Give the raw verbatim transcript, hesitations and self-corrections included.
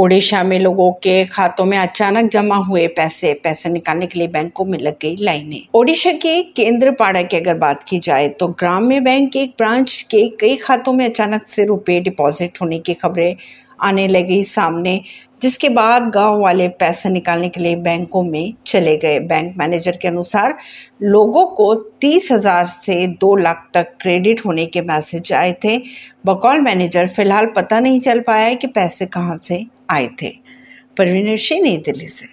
ओडिशा में लोगों के खातों में अचानक जमा हुए पैसे पैसे निकालने के लिए बैंकों में लग गई लाइनें। ओडिशा के केंद्रपाड़ा की अगर बात की जाए तो ग्रामीण बैंक के एक ब्रांच के कई खातों में अचानक से रुपये डिपॉजिट होने की खबरें आने लगी सामने, जिसके बाद गांव वाले पैसे निकालने के लिए बैंकों में चले गए। बैंक मैनेजर के अनुसार लोगों को तीस हजार से दो लाख तक क्रेडिट होने के मैसेज आए थे। बकौल मैनेजर फिलहाल पता नहीं चल पाया है कि पैसे कहां से आए थे। पर विनुषी, नई दिल्ली से।